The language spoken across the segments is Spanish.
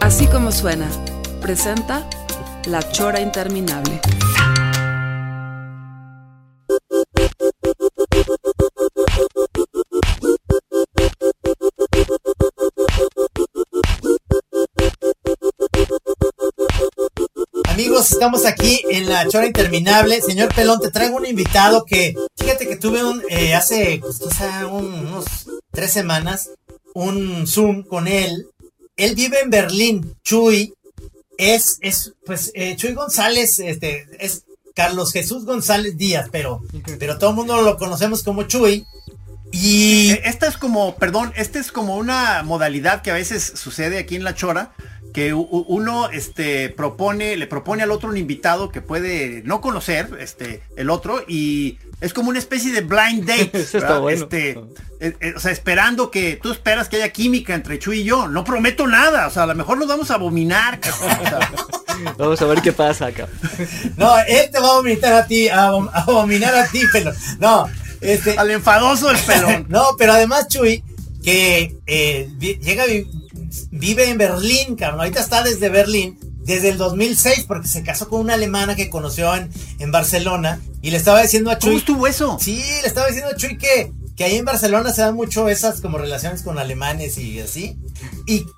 Así como suena, presenta La Chora Interminable. Amigos, estamos aquí en La Chora Interminable. Señor Pelón, te traigo un invitado que, fíjate que tuve hace quizá unos 3 semanas, un Zoom con él. Él vive en Berlín. Chuy es Chuy González, es Carlos Jesús González Díaz, pero todo el mundo lo conocemos como Chuy. Y esta es como una modalidad que a veces sucede aquí en La Chora, que uno le propone al otro un invitado que puede no conocer el otro, y es como una especie de blind date. Eso está bueno. Esperando que tú esperas que haya química entre Chuy y yo. No prometo nada, a lo mejor nos vamos a abominar, vamos a ver qué pasa acá. No, él te va a vomitar a ti, a abominar a ti, pero no, al enfadoso el Pelón. No, pero además Chuy, que vive en Berlín, cabrón. Ahorita está desde Berlín desde el 2006, porque se casó con una alemana que conoció en Barcelona, y le estaba diciendo a Chuy... ¿Cómo estuvo eso? Sí, le estaba diciendo a Chuy que ahí en Barcelona se dan mucho esas como relaciones con alemanes y así,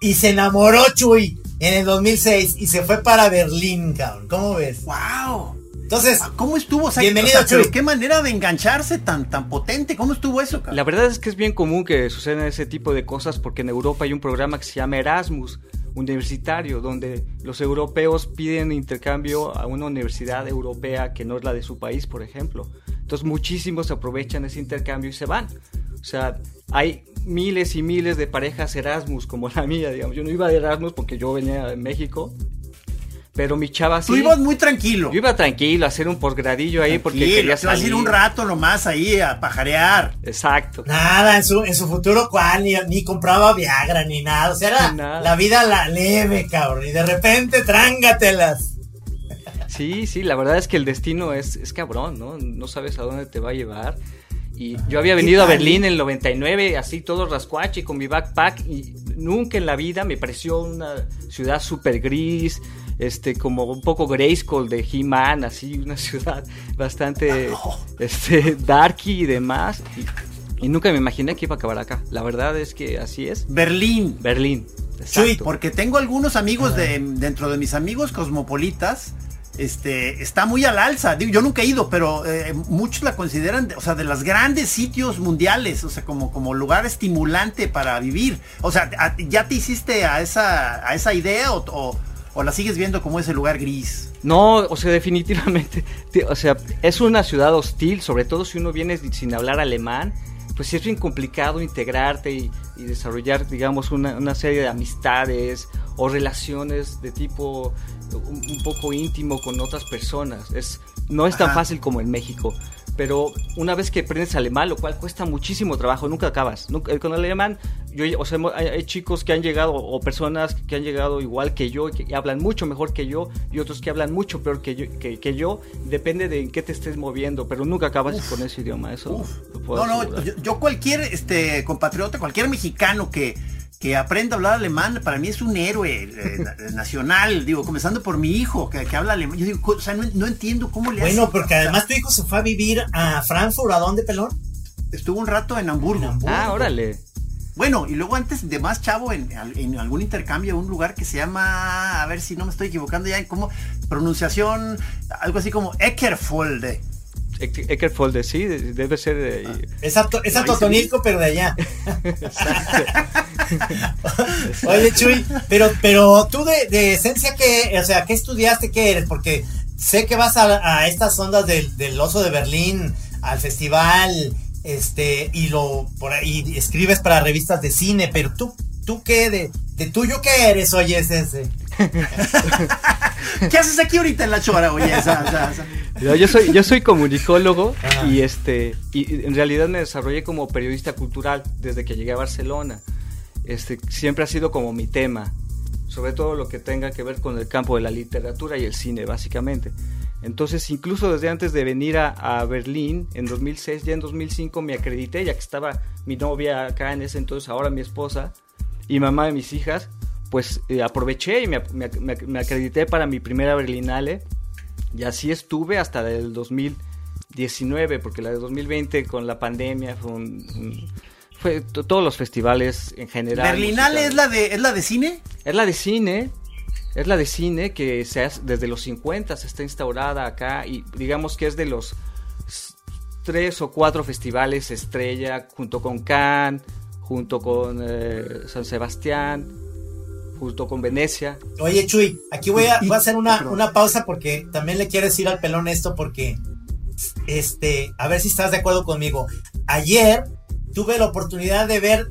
y se enamoró Chuy en el 2006 y se fue para Berlín, cabrón. ¿Cómo ves? ¡Wow! Entonces, ¿cómo estuvo? Bienvenido, Chuy. ¿Qué manera de engancharse tan potente? ¿Cómo estuvo eso, cabrón? La verdad es que es bien común que sucedan ese tipo de cosas, porque en Europa hay un programa que se llama Erasmus universitario, donde los europeos piden intercambio a una universidad europea que no es la de su país, por ejemplo. Entonces muchísimos aprovechan ese intercambio y se van. Hay miles y miles de parejas Erasmus como la mía, digamos. Yo no iba de Erasmus porque yo venía de México. Pero mi chava sí. Tú ibas muy tranquilo. Yo iba tranquilo a hacer un posgradillo ahí, porque quería salir. Te vas a ir un rato nomás ahí a pajarear. Exacto. Nada, en su futuro cual, ni compraba Viagra ni nada. Era la vida la leve, cabrón. Y de repente, trángatelas. Sí, la verdad es que el destino es cabrón, ¿no? No sabes a dónde te va a llevar. Y yo había venido a Berlín en el 99, así todo rascuache con mi backpack, y nunca en la vida me pareció una ciudad súper gris, como un poco Grayskull de He-Man, así una ciudad bastante darky y demás, y nunca me imaginé que iba a acabar acá. La verdad es que así es. Berlín. Exacto. Sí, porque tengo algunos amigos dentro de mis amigos cosmopolitas. Está muy al alza. Digo, yo nunca he ido, pero muchos la consideran, de los grandes sitios mundiales, como lugar estimulante para vivir. ¿Ya te hiciste a esa idea o la sigues viendo como ese lugar gris? No, definitivamente, es una ciudad hostil, sobre todo si uno viene sin hablar alemán. Pues sí es bien complicado integrarte y desarrollar, digamos, una serie de amistades o relaciones de tipo un poco íntimo con otras personas. No es tan fácil como en México, pero una vez que aprendes alemán, lo cual cuesta muchísimo trabajo, nunca acabas. Con el alemán, hay chicos que han llegado, o personas que han llegado igual que yo, que hablan mucho mejor que yo, y otros que hablan mucho peor que yo, depende de en qué te estés moviendo, pero nunca acabas con ese idioma, eso. No, yo cualquier compatriota, cualquier mexicano que aprenda a hablar alemán, para mí es un héroe nacional, digo, comenzando por mi hijo, que habla alemán. Yo digo, no entiendo cómo le hace. Bueno, porque además tu hijo se fue a vivir a Frankfurt, ¿a dónde, Pelón? Estuvo un rato en Hamburgo. Ah, órale. Bueno, y luego antes de más chavo, en algún intercambio, en un lugar que se llama, a ver si no me estoy equivocando ya, como pronunciación, algo así como Eckernförde. Eckernförde, sí, debe ser de ahí. Es Atotonilco, pero de allá. Oye, Chuy, pero tú de esencia, ¿qué estudiaste, qué eres? Porque sé que vas a estas ondas del Oso de Berlín, al festival, y lo por ahí escribes para revistas de cine, pero tú qué de tuyo qué eres, oye, ese. ¿Qué haces aquí ahorita en La Chora, oye? Yo soy comunicólogo. Ajá. y en realidad me desarrollé como periodista cultural desde que llegué a Barcelona. Siempre ha sido como mi tema, sobre todo lo que tenga que ver con el campo de la literatura y el cine, básicamente. Entonces, incluso desde antes de venir a Berlín, en 2006, ya en 2005 me acredité, ya que estaba mi novia acá en ese entonces, ahora mi esposa y mamá de mis hijas, pues aproveché y me acredité para mi primera Berlinale, y así estuve hasta el 2019, porque la de 2020 con la pandemia fue todos los festivales en general. ¿Berlinale es la de cine? Es la de cine que se hace desde los 50, está instaurada acá, y digamos que es de los 3 o 4 festivales estrella, junto con Cannes, junto con San Sebastián, junto con Venecia. Oye, Chuy, aquí voy a hacer una pausa, porque también le quiero decir al pelón esto, porque a ver si estás de acuerdo conmigo. Ayer tuve la oportunidad de ver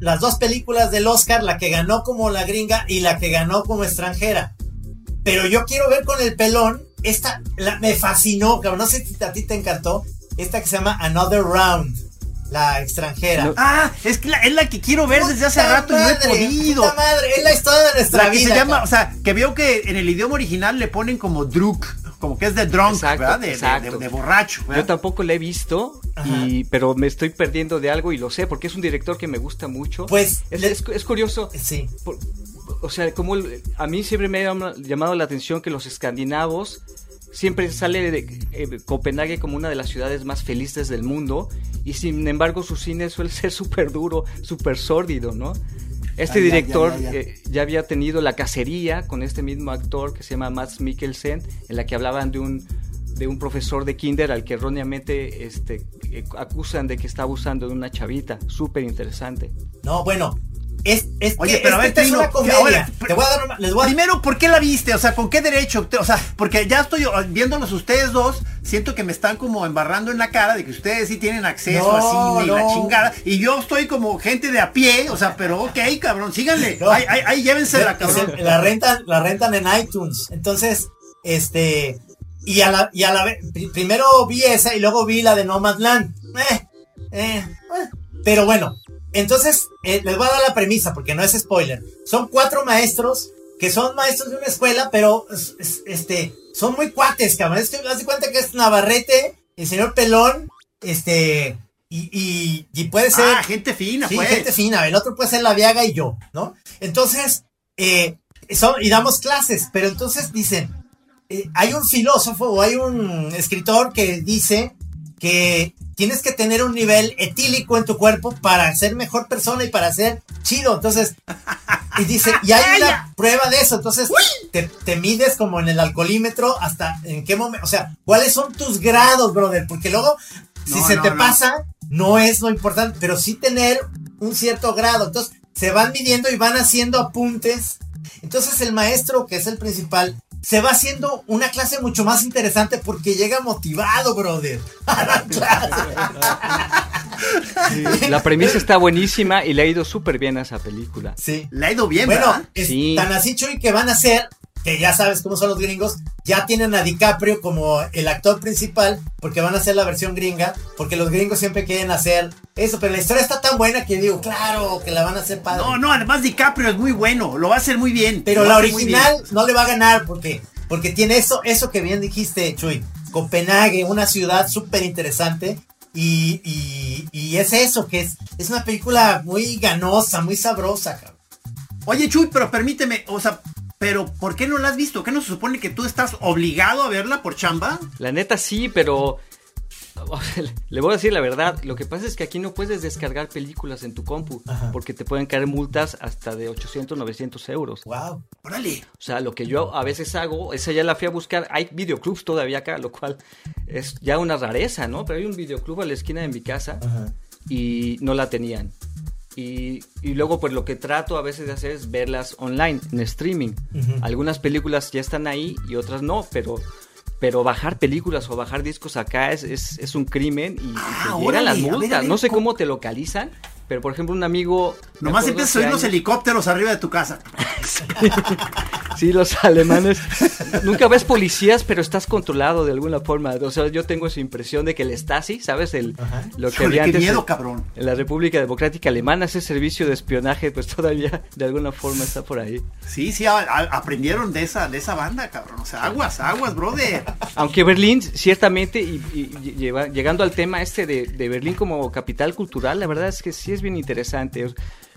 las dos películas del Oscar, la que ganó como la gringa y la que ganó como extranjera. Pero yo quiero ver con el pelón esta, me fascinó, cabrón, no sé si a ti te encantó, esta que se llama Another Round. La extranjera. No. Ah, es que es la que quiero ver desde hace rato y no he podido. Puta madre, es la historia de nuestra vida. Se llama, o sea, que veo que en el idioma original le ponen como Druk, como que es de drunk, exacto, ¿verdad? De borracho, ¿verdad? Yo tampoco la he visto, pero me estoy perdiendo de algo y lo sé, porque es un director que me gusta mucho. Pues es curioso. Sí. O sea, como a mí siempre me ha llamado la atención que los escandinavos siempre sale de Copenhague como una de las ciudades más felices del mundo, y sin embargo su cine suele ser súper duro, súper sórdido, ¿no? Director. Ya había tenido La Cacería con este mismo actor que se llama Mads Mikkelsen, en la que hablaban de un profesor de kinder al que erróneamente acusan de que está abusando de una chavita, súper interesante. No, bueno... Oye, pero a ver, Trino, es una comedia. Ahora, primero, ¿por qué la viste? O sea, ¿con qué derecho? O sea, porque ya estoy viéndolos ustedes dos, siento que me están como embarrando en la cara de que ustedes sí tienen acceso a cine y la chingada, y yo estoy como gente de a pie, o sea, pero ok, cabrón, síganle, ahí llévensela, cabrón. La rentan en iTunes, entonces, y a la vez, primero vi esa y luego vi la de Nomadland, pero bueno. Entonces, les voy a dar la premisa, porque no es spoiler. Son 4 maestros, que son maestros de una escuela, pero son muy cuates, cabrón. Haz de cuenta que es Navarrete, el señor Pelón, y puede ser... Ah, gente fina, sí, pues. Sí, gente fina. El otro puede ser la Viaga y yo, ¿no? Entonces, y damos clases, pero entonces dicen, hay un filósofo o hay un escritor que dice que... Tienes que tener un nivel etílico en tu cuerpo para ser mejor persona y para ser chido. Entonces, y dice, y hay una prueba de eso. Entonces, te mides como en el alcoholímetro hasta en qué momento. O sea, ¿cuáles son tus grados, brother? Porque luego, pasa, no es lo importante, pero sí tener un cierto grado. Entonces, se van midiendo y van haciendo apuntes. Entonces, el maestro, que es el principal, se va haciendo una clase mucho más interesante porque llega motivado, brother, a la clase. Sí, la premisa está buenísima y le ha ido súper bien a esa película. Sí, le ha ido bien, bueno, ¿verdad? Sí. Tan así, Chuy, que van a hacer, que ya sabes cómo son los gringos, ya tienen a DiCaprio como el actor principal, porque van a hacer la versión gringa, porque los gringos siempre quieren hacer eso, pero la historia está tan buena que digo, claro, que la van a hacer padre. No, además DiCaprio es muy bueno, lo va a hacer muy bien. Pero la original no le va a ganar, porque tiene eso que bien dijiste, Chuy. Copenhague, una ciudad súper interesante, y es eso, que es una película muy ganosa, muy sabrosa, cabrón. Oye, Chuy, pero permíteme, o sea, pero ¿por qué no la has visto? ¿Qué no se supone que tú estás obligado a verla por chamba? La neta sí, pero... Le voy a decir la verdad, lo que pasa es que aquí no puedes descargar películas en tu compu. Ajá. Porque te pueden caer multas hasta de 800, 900 euros. ¡Wow! ¡Órale! O sea, lo que yo a veces hago, esa ya la fui a buscar, hay videoclubs todavía acá, lo cual es ya una rareza, ¿no? Pero hay un videoclub a la esquina de mi casa. Ajá. Y no la tenían. Y luego pues lo que trato a veces de hacer es verlas online, en streaming. Uh-huh. Algunas películas ya están ahí y otras no, pero... pero bajar películas o bajar discos acá es un crimen y te llegan las multas. A ver, no sé cómo te localizan, pero por ejemplo un amigo... Nomás empiezas a oír los helicópteros arriba de tu casa. Sí, los alemanes. Nunca ves policías, pero estás controlado de alguna forma. O sea, yo tengo esa impresión de que el Stasi, ¿sabes? Lo que había antes, miedo, cabrón. En la República Democrática Alemana, ese servicio de espionaje, pues todavía de alguna forma está por ahí. Sí, aprendieron de esa banda, cabrón. O sea, aguas, brother. Aunque Berlín, ciertamente, y llegando al tema este de Berlín como capital cultural, la verdad es que sí es bien interesante.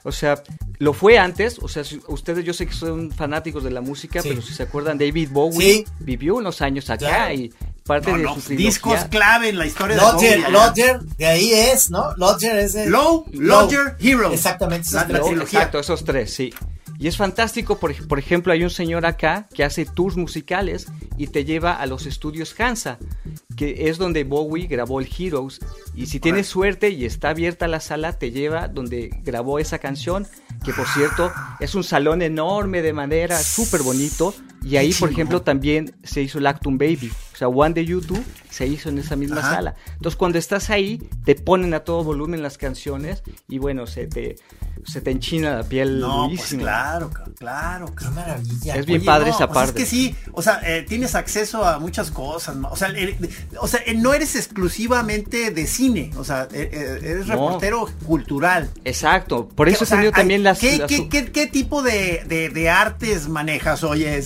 O sea, lo fue antes, o sea, ustedes yo sé que son fanáticos de la música, sí. Pero si se acuerdan, David Bowie vivió unos años acá y parte de sus discos clave en la historia de Bowie. Lodger, de ahí es, ¿no? Lodger es el... Lodger, Heroes. Exactamente, esos tres, sí. Y es fantástico, por ejemplo, hay un señor acá que hace tours musicales y te lleva a los estudios Hansa, que es donde Bowie grabó el Heroes. Y si tienes suerte y está abierta la sala, te lleva donde grabó esa canción, que por cierto es un salón enorme de madera, súper bonito. Y ahí, por ejemplo, también se hizo el Actum Baby. O sea, One de U2 se hizo en esa misma sala. Entonces, cuando estás ahí, te ponen a todo volumen las canciones y, bueno, se te enchina la piel durísima. Pues claro. Qué maravilla. Es bien padre esa parte. O sea, es que sí, o sea, tienes acceso a muchas cosas. O sea, no eres exclusivamente de cine. O sea, eres reportero cultural. Exacto. Por eso se dio también las... ¿Qué tipo de artes manejas? Oye,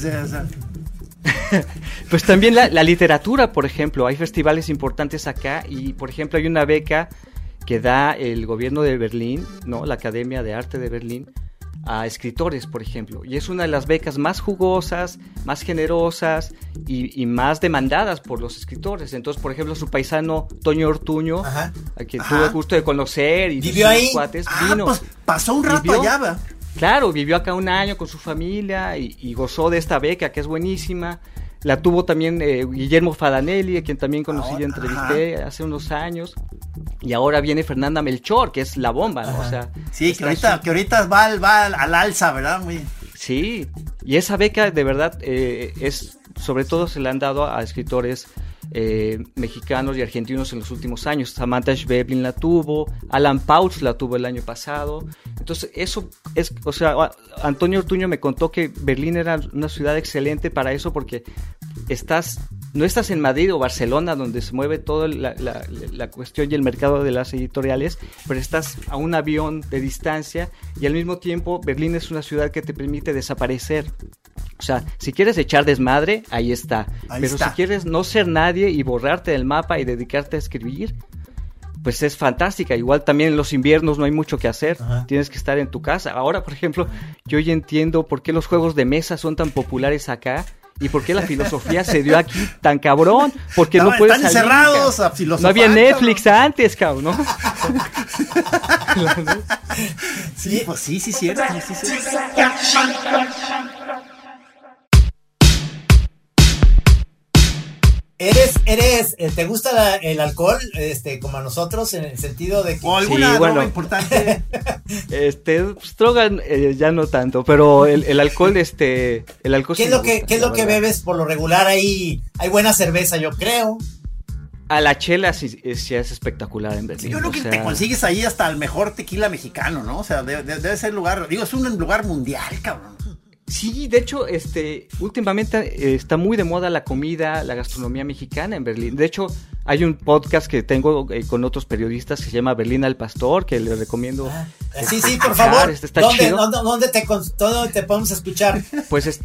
pues también la literatura, por ejemplo, hay festivales importantes acá y, por ejemplo, hay una beca que da el gobierno de Berlín, ¿no? La Academia de Arte de Berlín, a escritores, por ejemplo, y es una de las becas más jugosas, más generosas y más demandadas por los escritores. Entonces, por ejemplo, su paisano Toño Ortuño, a quien tuve el gusto de conocer y vivió ahí, cuates, vino, pues, pasó un rato allá, va. Claro, vivió acá un año con su familia y gozó de esta beca que es buenísima. La tuvo también Guillermo Fadanelli, a quien también conocí y entrevisté hace unos años. Y ahora viene Fernanda Melchor, que es la bomba, ¿no? O sea, sí, que ahorita va al alza, ¿verdad? Muy bien. Sí, y esa beca de verdad sobre todo se la han dado a escritores mexicanos y argentinos en los últimos años. Samantha Schweblin la tuvo, Alan Pauls la tuvo el año pasado. Entonces eso es, o sea, Antonio Ortuño me contó que Berlín era una ciudad excelente para eso porque no estás en Madrid o Barcelona donde se mueve toda la cuestión y el mercado de las editoriales, pero estás a un avión de distancia y al mismo tiempo Berlín es una ciudad que te permite desaparecer. O sea, si quieres echar desmadre, ahí está. Si quieres no ser nadie y borrarte del mapa y dedicarte a escribir, pues es fantástica. Igual también en los inviernos no hay mucho que hacer. Ajá. Tienes que estar en tu casa. Ahora, por ejemplo, yo ya entiendo por qué los juegos de mesa son tan populares acá. ¿Y por qué la filosofía se dio aquí tan cabrón? Porque no puedes salir. Están encerrados a filosofar. No había Netflix antes, cabrón, ¿no? Sí, pues sí, cierto. Sí. ¿Te gusta el alcohol? Como a nosotros, en el sentido de que... O alguna droga importante. Pues droga ya no tanto, pero el alcohol, el alcohol... ¿Qué es lo que bebes por lo regular ahí? Hay buena cerveza, yo creo. A la chela sí es espectacular en Berlín. Yo creo que te consigues ahí hasta el mejor tequila mexicano, ¿no? O sea, debe ser lugar... Digo, es un lugar mundial, cabrón. Sí, de hecho, últimamente está muy de moda la comida, la gastronomía mexicana en Berlín. De hecho, hay un podcast que tengo con otros periodistas que se llama Berlin al Pastor, que les recomiendo. Sí, por favor. Está chido. ¿Dónde te podemos escuchar? Pues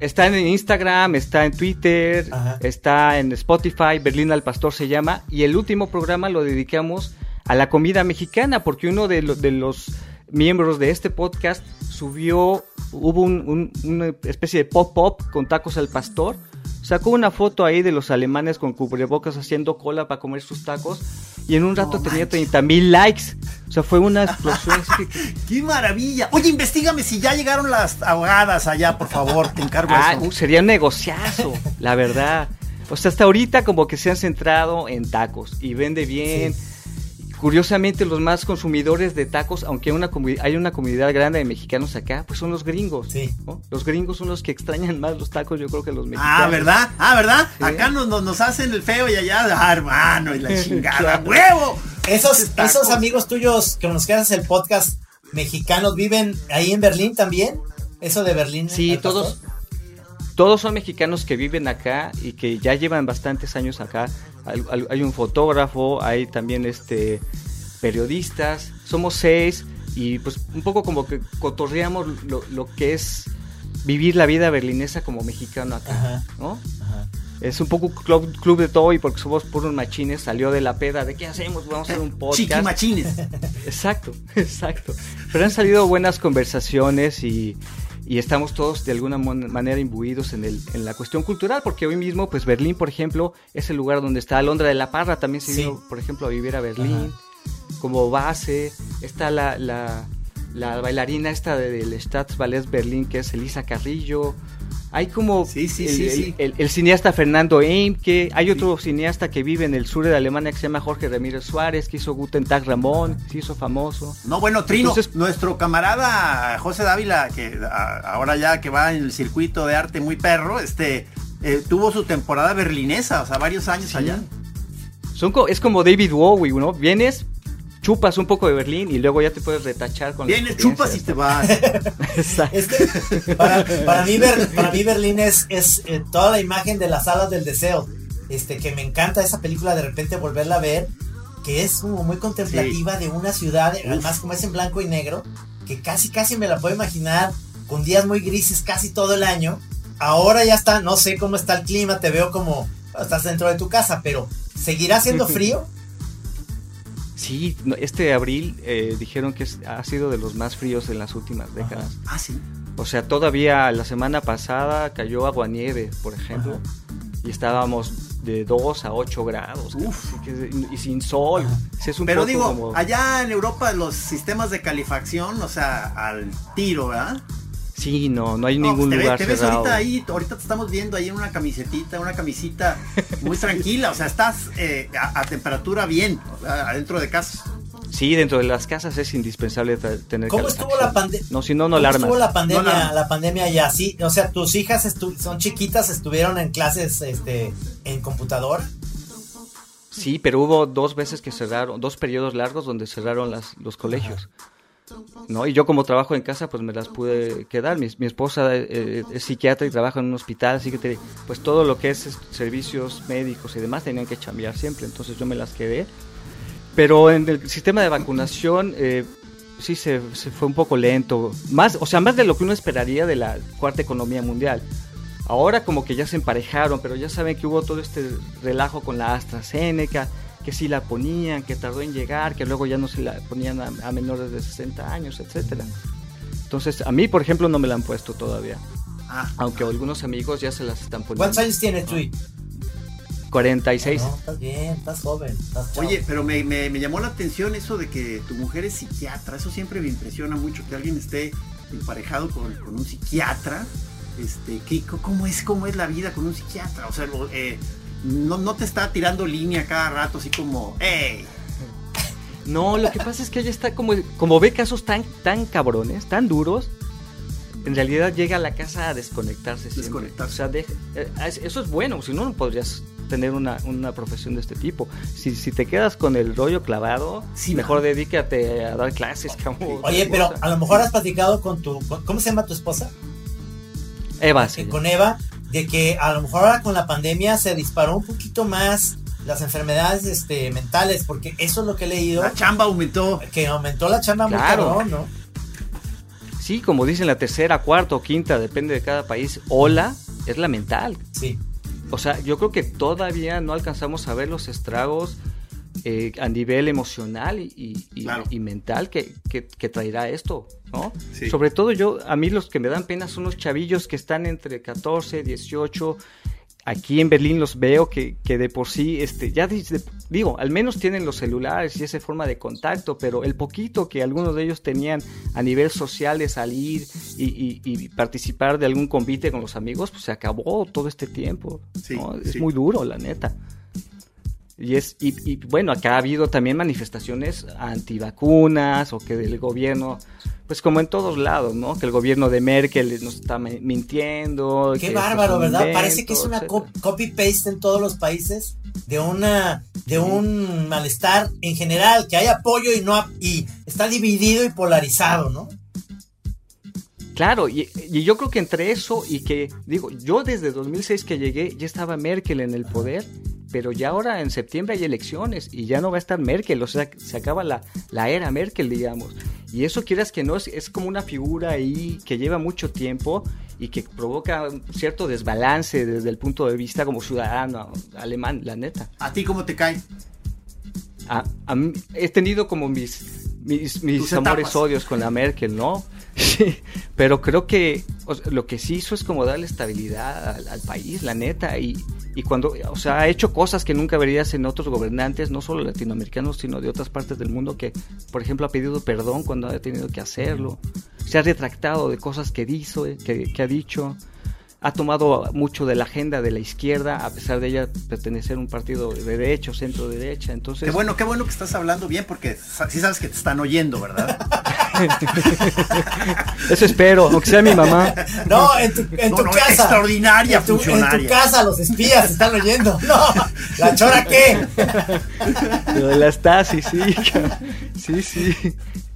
está en Instagram, está en Twitter, está en Spotify, Berlin al Pastor se llama. Y el último programa lo dedicamos a la comida mexicana, porque uno de los miembros de este podcast hubo una especie de pop-up con tacos al pastor, sacó una foto ahí de los alemanes con cubrebocas haciendo cola para comer sus tacos y en un rato tenía 30,000 likes, o sea, fue una explosión. ¡Qué maravilla! Oye, investígame si ya llegaron las ahogadas allá, por favor, te encargo eso. Sería un negociazo, la verdad. O sea, hasta ahorita como que se han centrado en tacos y vende bien. Sí. Curiosamente, los más consumidores de tacos, aunque hay una comunidad grande de mexicanos acá, pues son los gringos. Sí. ¿No? Los gringos son los que extrañan más los tacos, yo creo, que los mexicanos. Ah, ¿verdad? Ah, ¿verdad? Sí. Acá nos hacen el feo y allá, ah, hermano, y la chingada, huevo. Esos amigos tuyos que nos quedas el podcast, mexicanos, ¿viven ahí en Berlín también? Eso de Berlín. Sí, todos son mexicanos que viven acá y que ya llevan bastantes años acá. Hay un fotógrafo, hay también periodistas, somos 6 y pues un poco como que cotorreamos lo que es vivir la vida berlinesa como mexicano acá, ajá, ¿no? Ajá. Es un poco club de todo, y porque somos puros machines, salió de la peda, ¿de qué hacemos? Vamos a hacer un podcast. Chiqui machines. Exacto. Pero han salido buenas conversaciones y estamos todos de alguna manera imbuidos en la cuestión cultural, porque hoy mismo, pues Berlín, por ejemplo, es el lugar donde está Alondra de la Parra, también se vino, por ejemplo, a vivir a Berlín, ajá, como base. Está la bailarina esta del Staatsballet Berlín, que es Elisa Carrillo. Hay como el cineasta Fernando Eimke, hay otro cineasta que vive en el sur de Alemania que se llama Jorge Ramírez Suárez, que hizo Guten Tag Ramón, se hizo famoso. No, bueno, Trino, entonces, nuestro camarada José Dávila, que ahora ya que va en el circuito de arte muy perro, tuvo su temporada berlinesa, o sea, varios años allá. Es como David Bowie, ¿no? Vienes, chupas un poco de Berlín y luego ya te puedes retachar con... Vienes, chupas y te vas. Exacto. Para mí Berlín es toda la imagen de las salas del deseo, que me encanta esa película, de repente volverla a ver, que es como muy contemplativa, de una ciudad, además como es en blanco y negro, que casi me la puedo imaginar con días muy grises casi todo el año. Ahora ya está, no sé cómo está el clima, te veo como estás dentro de tu casa, pero ¿seguirá haciendo frío? Sí, este abril dijeron que ha sido de los más fríos en las últimas décadas. Ajá. Ah, sí. O sea, todavía la semana pasada cayó aguanieve, por ejemplo, ajá, y estábamos de 2 a 8 grados. Uf. Y sin sol. Es un... Pero poco digo, como... allá en Europa los sistemas de calefacción, o sea, al tiro, ¿verdad? Sí, no hay ningún lugar cerrado. Te ves ahorita te estamos viendo ahí en una camisita muy tranquila, o sea, estás a temperatura bien, o sea, adentro de casa. Sí, dentro de las casas es indispensable tener... ¿Cómo estuvo la pandemia? No, si no, no la armas. ¿Cómo estuvo la pandemia? La pandemia allá, sí, o sea, tus hijas son chiquitas, estuvieron en clases en computadora. Sí, pero hubo 2 veces que cerraron, 2 periodos largos donde cerraron los colegios. Ajá. No, y yo como trabajo en casa, pues me las pude quedar. Mi esposa es psiquiatra y trabaja en un hospital, así que pues todo lo que es servicios médicos y demás tenían que chambear siempre, entonces yo me las quedé. Pero en el sistema de vacunación sí se fue un poco lento, más de lo que uno esperaría de la cuarta economía mundial. Ahora como que ya se emparejaron, pero ya saben que hubo todo este relajo con la AstraZeneca, que sí la ponían, que tardó en llegar, que luego ya no se la ponían a menores de 60 años, etcétera. Entonces, a mí, por ejemplo, no me la han puesto todavía. Ah, aunque algunos amigos ya se las están poniendo. ¿Cuántos años tienes tú? 46. No, estás bien, estás joven. Oye, pero me llamó la atención eso de que tu mujer es psiquiatra. Eso siempre me impresiona mucho, que alguien esté emparejado con un psiquiatra. ¿Cómo es la vida con un psiquiatra? O sea, no te está tirando línea cada rato, así como, ¡ey! No, lo que pasa es que ella está como ve casos tan cabrones, tan duros, en realidad llega a la casa a desconectarse siempre. O sea, eso es bueno, si no, no podrías tener una profesión de este tipo. Si te quedas con el rollo clavado, mejor dedícate a dar clases. Oye, pero a lo mejor has platicado con ¿cómo se llama tu esposa? Eva, sí. Con Eva, de que a lo mejor ahora con la pandemia se disparó un poquito más las enfermedades mentales, porque eso es lo que he leído. La chamba aumentó. Que aumentó la chamba, claro, muy cabrón, ¿no? Sí, como dicen, la tercera, cuarta o quinta, depende de cada país, ola es la mental. Sí. O sea, yo creo que todavía no alcanzamos a ver los estragos a nivel emocional y mental que traerá esto, ¿no? Sí. Sobre todo a mí los que me dan pena son los chavillos que están entre 14, 18, aquí en Berlín los veo que de por sí, al menos tienen los celulares y esa forma de contacto, pero el poquito que algunos de ellos tenían a nivel social de salir y participar de algún convite con los amigos, pues se acabó todo este tiempo, ¿no? Sí, es muy duro, la neta. Y bueno, acá ha habido también manifestaciones antivacunas o que el gobierno, pues como en todos lados, ¿no? Que el gobierno de Merkel nos está mintiendo. Qué bárbaro, ¿verdad? Invento, parece que es una copy-paste en todos los países de un malestar en general, que hay apoyo y está dividido y polarizado, ¿no? Claro, y yo creo que entre eso y que, digo, yo desde 2006 que llegué ya estaba Merkel en el poder, pero ya ahora en septiembre hay elecciones y ya no va a estar Merkel, o sea, se acaba la era Merkel, digamos. Y eso, quieras que no, es como una figura ahí que lleva mucho tiempo y que provoca un cierto desbalance desde el punto de vista como ciudadano alemán, la neta. ¿A ti cómo te cae? A mí, he tenido como mis amores odios con la Merkel, ¿no? Sí, pero creo que lo que sí hizo es como darle estabilidad al país, la neta, y cuando, o sea, ha hecho cosas que nunca verías en otros gobernantes, no solo latinoamericanos, sino de otras partes del mundo, que, por ejemplo, ha pedido perdón cuando ha tenido que hacerlo, se ha retractado de cosas que hizo, que ha dicho, ha tomado mucho de la agenda de la izquierda, a pesar de ella pertenecer a un partido de derecha o centro-derecha, entonces... Qué bueno que estás hablando bien, porque sí sabes que te están oyendo, ¿verdad? Eso espero, aunque sea mi mamá. No, en tu casa. Extraordinaria funcionaria. En tu casa los espías están oyendo. No, ¿la Chora qué? Lo de la Stasi, sí.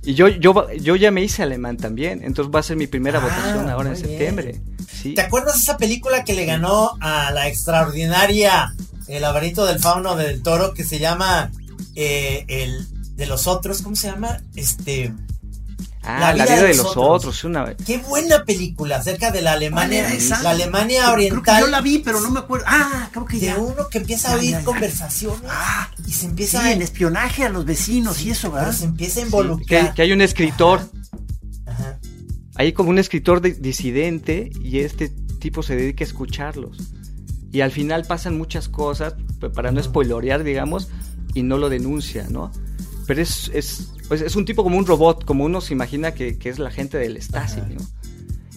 Y yo ya me hice alemán también, entonces va a ser mi primera votación ahora en septiembre. Sí. ¿Te acuerdas de esa película que le ganó a la extraordinaria El laberinto del fauno del toro, que se llama el de los otros? ¿Cómo se llama? La vida de los otros. Qué buena película acerca de la Alemania. La Alemania oriental. Creo que yo la vi, pero no me acuerdo. Creo que ya. De uno que empieza a oír conversaciones. Y se empieza en espionaje a los vecinos y eso, ¿verdad? Pero se empieza a involucrar. Que hay un escritor. Ajá. Hay como un escritor disidente y este tipo se dedica a escucharlos. Y al final pasan muchas cosas, para no spoilorear, digamos, y no lo denuncia, ¿no? Pero es un tipo como un robot, como uno se imagina que es la gente del Stasi, ¿no?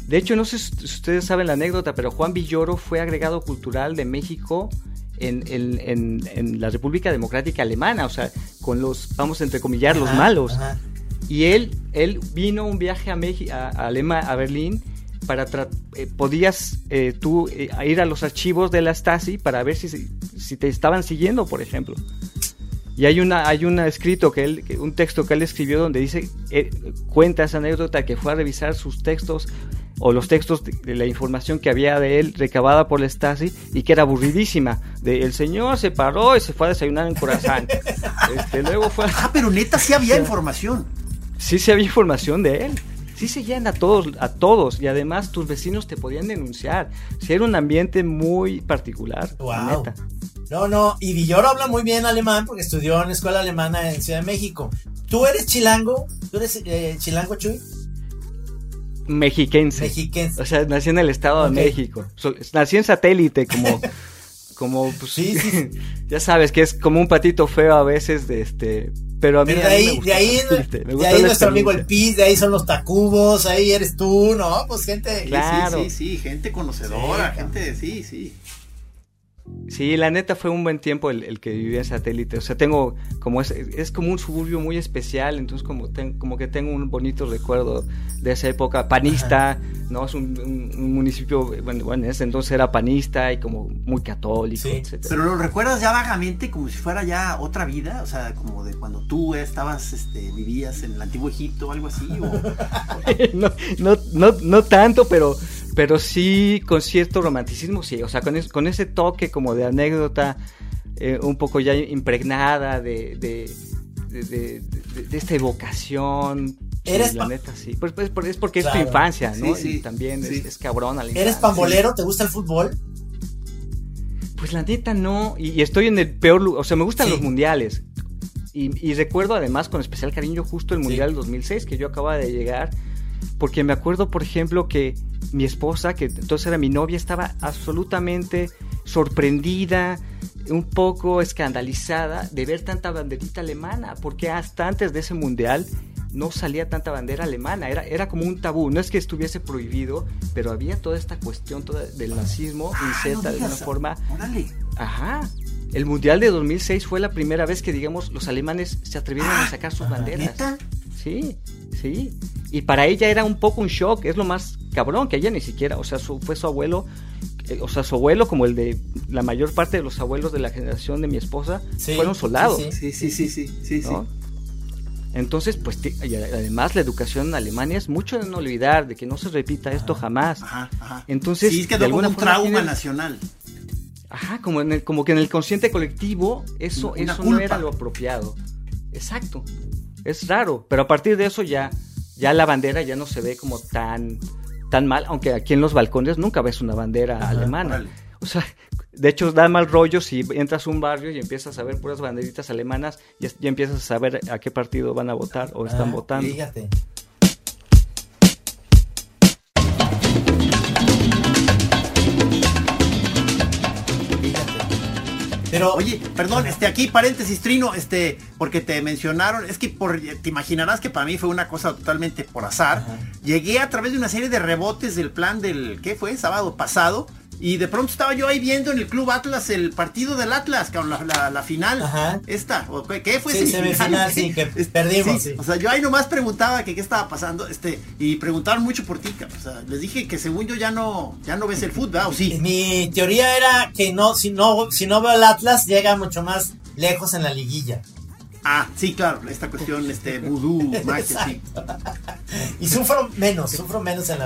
De hecho, no sé si ustedes saben la anécdota, pero Juan Villoro fue agregado cultural de México en la República Democrática Alemana, o sea, con los, vamos a entrecomillar, los malos. Ajá. Y él vino un viaje a Berlín para podías tú ir a los archivos de la Stasi para ver si te estaban siguiendo, por ejemplo. Y hay una escrito un texto que él escribió donde dice, cuenta esa anécdota que fue a revisar sus textos o los textos de la información que había de él recabada por la Stasi y que era aburridísima. El señor se paró y se fue a desayunar en Corazán. Luego fue. Pero neta sí había información. Sí, sí había información de él. Sí seguían a todos y además tus vecinos te podían denunciar. Sí, era un ambiente muy particular. Wow. Neta. No, y Villoro habla muy bien alemán porque estudió en escuela alemana en Ciudad de México. ¿Tú eres chilango? ¿Tú eres chilango, Chuy? Mexiquense. O sea, nací en el Estado de México. Nací en Satélite, pues, sí. Ya sabes que es como un patito feo a veces pero a mí de ahí nuestro amigo el Piz, de ahí son los Tacubos, ahí eres tú, ¿no? Pues gente, claro. Sí, gente conocedora, sí, gente, sí. Sí, la neta fue un buen tiempo el que viví en Satélite, o sea, tengo como es como un suburbio muy especial, entonces como que tengo un bonito recuerdo de esa época, panista. Ajá. No, es un municipio, bueno, en ese entonces era panista y como muy católico, sí. Etcétera. Pero lo recuerdas ya vagamente como si fuera ya otra vida, o sea, como de cuando tú estabas, vivías en el antiguo Egipto o algo así, No tanto, pero sí con cierto romanticismo, sí, o sea, con ese toque como de anécdota un poco ya impregnada de esta evocación. ¿Eres la neta, sí, pues es porque claro. Es tu infancia, ¿no? Sí. Y también sí. Es cabrón a la infancia. ¿Eres pambolero? Sí. ¿Te gusta el fútbol? Pues la neta no, y estoy en el peor lugar, o sea, me gustan los mundiales, y recuerdo además con especial cariño justo el mundial del 2006 que yo acababa de llegar, porque me acuerdo, por ejemplo, que mi esposa, que entonces era mi novia, estaba absolutamente sorprendida, un poco escandalizada de ver tanta banderita alemana, porque hasta antes de ese mundial no salía tanta bandera alemana, era como un tabú, no es que estuviese prohibido, pero había toda esta cuestión del nazismo, inceta de alguna forma. Órale. Ajá. El Mundial de 2006 fue la primera vez que, digamos, los alemanes se atrevieron a sacar sus banderas. ¿Neta? Sí, sí. Y para ella era un poco un shock, es lo más cabrón, que ella ni siquiera, o sea, fue su abuelo, o sea, su abuelo, como el de la mayor parte de los abuelos de la generación de mi esposa, sí, fueron soldados. Sí. ¿No? Entonces, pues, y además la educación en Alemania es mucho de no olvidar, de que no se repita esto jamás. Entonces, sí, es que de alguna forma trauma tienen... nacional. Ajá, como que en el consciente colectivo, eso no era lo apropiado. Exacto, es raro, pero a partir de eso ya la bandera ya no se ve como tan mal, aunque aquí en los balcones nunca ves una bandera alemana. Vale. O sea, de hecho da mal rollo si entras a un barrio y empiezas a ver puras banderitas alemanas y ya empiezas a saber a qué partido van a votar o están votando. Fíjate. Pero, oye, perdón, aquí paréntesis, Trino, porque te mencionaron, es que te imaginarás que para mí fue una cosa totalmente por azar. Ajá. Llegué a través de una serie de rebotes del plan del, ¿qué fue? Sábado pasado, y de pronto estaba yo ahí viendo en el Club Atlas el partido del Atlas, con la final. Ajá. ¿Qué fue? Sí, semifinal, sí, que perdimos. Sí. O sea, yo ahí nomás preguntaba que qué estaba pasando, y preguntaron mucho por ti, o sea, les dije que según yo ya no ves el fútbol, ¿verdad? ¿O sí? Mi teoría era que no, si no veo el Atlas, llega mucho más lejos en la liguilla. Ah, sí, claro, esta cuestión, vudú, magia, sí. Y sufro menos en la...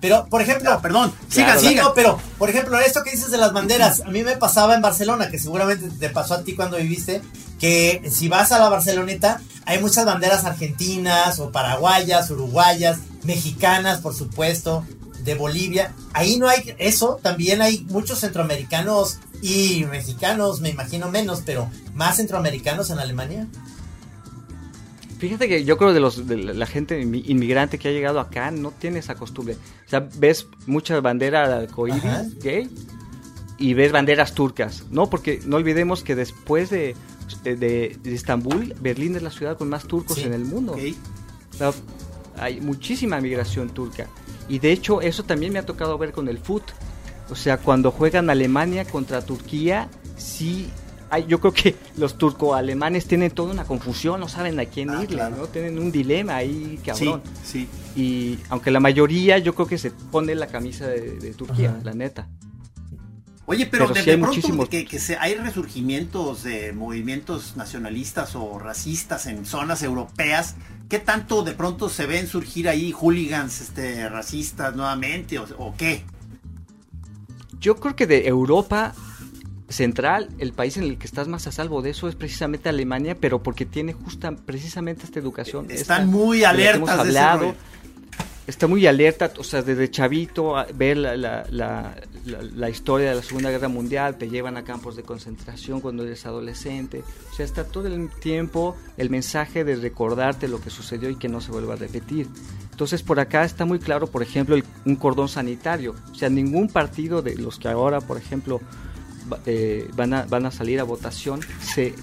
Pero, por ejemplo, pero, por ejemplo, esto que dices de las banderas, a mí me pasaba en Barcelona, que seguramente te pasó a ti cuando viviste, que si vas a la Barceloneta, hay muchas banderas argentinas, o paraguayas, uruguayas, mexicanas, por supuesto, de Bolivia. Ahí no hay eso, también hay muchos centroamericanos y mexicanos, me imagino menos, pero más centroamericanos en Alemania. Fíjate que yo creo de la gente inmigrante que ha llegado acá no tiene esa costumbre. O sea, ves mucha bandera arcoíris, gay, y ves banderas turcas, ¿no? Porque no olvidemos que después de Estambul, Berlín es la ciudad con más turcos en el mundo. Okay. O sea, hay muchísima migración turca. Y de hecho, eso también me ha tocado ver con el fut. O sea, cuando juegan Alemania contra Turquía, sí... Yo creo que los turco-alemanes tienen toda una confusión, no saben a quién irle, claro, ¿no? Tienen un dilema ahí, cabrón. Sí. Y aunque la mayoría, yo creo que se pone la camisa de Turquía, ajá, la neta. Oye, pero sí de pronto muchísimos... que hay resurgimientos de movimientos nacionalistas o racistas en zonas europeas. ¿Qué tanto de pronto se ven surgir ahí hooligans racistas nuevamente o qué? Yo creo que de Europa... Central, el país en el que estás más a salvo de eso es precisamente Alemania, pero porque tiene precisamente esta educación. Están muy alertas. Hemos hablado, está muy alerta, o sea, desde chavito ver la historia de la Segunda Guerra Mundial, te llevan a campos de concentración cuando eres adolescente, o sea, está todo el tiempo el mensaje de recordarte lo que sucedió y que no se vuelva a repetir. Entonces por acá está muy claro, por ejemplo, un cordón sanitario, o sea, ningún partido de los que ahora, por ejemplo, van a salir a votación se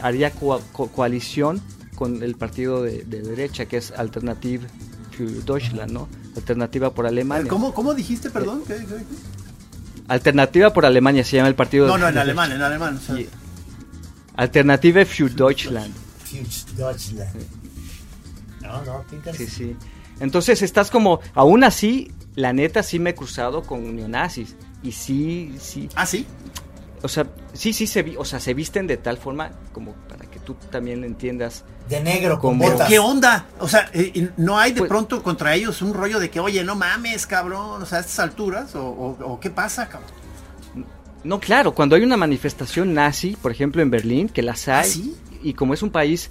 haría coalición con el partido de derecha, que es Alternative für Deutschland, ¿no? Alternativa por Alemania. ¿Cómo dijiste, perdón? ¿Qué? Alternativa por Alemania se llama el partido. No, en alemán. O sea. Alternative für Deutschland. Sí. Entonces estás como, aún así, la neta sí me he cruzado con neonazis. Y sí. ¿Ah, sí? O sea, sí, se visten de tal forma como para que tú también entiendas. De negro, con botas. ¿Qué onda? O sea, ¿no hay de pronto contra ellos un rollo de que, oye, no mames, cabrón, o sea, a estas alturas, o qué pasa, cabrón? No, claro, cuando hay una manifestación nazi, por ejemplo, en Berlín, que las hay, ¿ah, sí? Y como es un país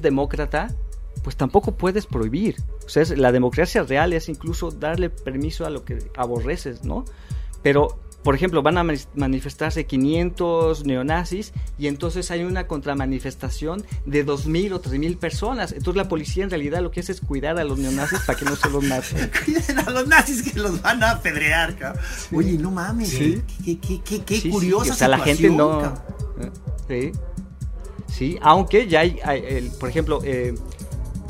demócrata, pues tampoco puedes prohibir. O sea, la democracia real es incluso darle permiso a lo que aborreces, ¿no? Pero, por ejemplo, van a manifestarse 500 neonazis y entonces hay una contramanifestación de 2.000 o 3.000 personas. Entonces la policía en realidad lo que hace es cuidar a los neonazis para que no se los maten. Cuiden a los nazis que los van a apedrear, cabrón. Sí. Oye, no mames, ¿sí? Qué curiosa, sí. O sea, la gente no... Cabrón. Sí, sí, aunque ya hay por ejemplo...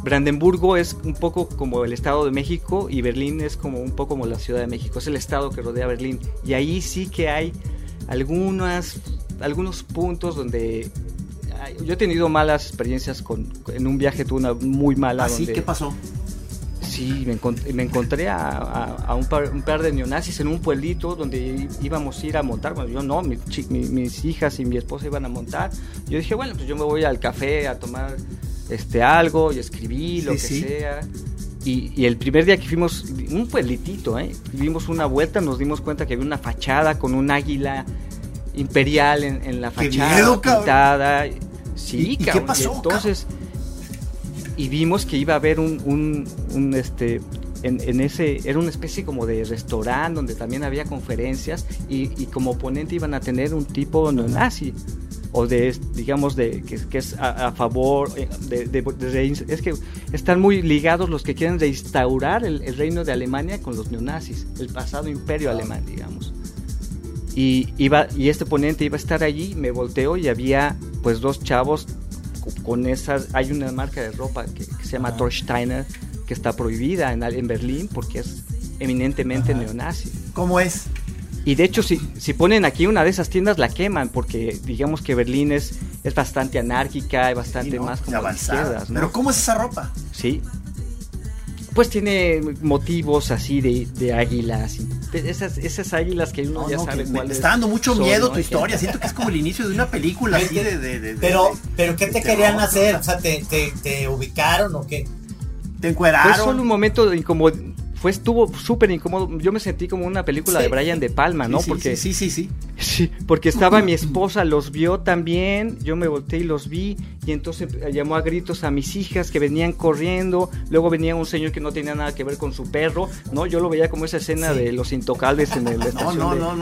Brandenburgo es un poco como el Estado de México y Berlín es como un poco como la Ciudad de México, es el estado que rodea Berlín, y ahí sí que hay algunos puntos donde yo he tenido malas experiencias en un viaje tuve una muy mala. ¿Así? ¿Qué pasó? Sí, me encontré a un par de neonazis en un pueblito donde íbamos a ir a montar. Bueno, yo no, mis hijas y mi esposa iban a montar. Yo dije, bueno, pues yo me voy al café a tomar algo, y escribí lo que sea. Y el primer día que fuimos, un pueblitito, dimos una vuelta, nos dimos cuenta que había una fachada con un águila imperial en la fachada. ¡Qué miedo, pintada! Cabrón. Sí, ¿Y cabrón. ¿Qué pasó, y entonces, cabrón? Y vimos que iba a haber un en ese, era una especie como de restaurante donde también había conferencias y como ponente iban a tener un tipo neonazi. O de, digamos, de que es a favor de es que están muy ligados los que quieren reinstaurar el reino de Alemania con los neonazis, el pasado imperio alemán, digamos. Y este ponente iba a estar allí, me volteo y había pues dos chavos con esas, hay una marca de ropa que se llama Torsteiner, que está prohibida en Berlín porque es eminentemente neonazi. ¿Cómo es? Y de hecho, si ponen aquí una de esas tiendas, la queman, porque digamos que Berlín es bastante anárquica y bastante más como avanzada, izquierdas, ¿no? Pero ¿cómo es esa ropa? Sí, pues tiene motivos así de águilas, de esas águilas que uno sabe cuál es. Me está dando mucho miedo tu historia, siento que es como el inicio de una película. Así de pero ¿qué te querían hacer? O sea, ¿te ubicaron o qué? ¿Te encueraron? Fue solo un momento de incomodidad. Estuvo súper incómodo, yo me sentí como una película de Brian De Palma, ¿no? Sí, porque estaba mi esposa, los vio también, yo me volteé y los vi, y entonces llamó a gritos a mis hijas que venían corriendo, luego venía un señor que no tenía nada que ver con su perro, ¿no? Yo lo veía como esa escena de Los Intocables en la estación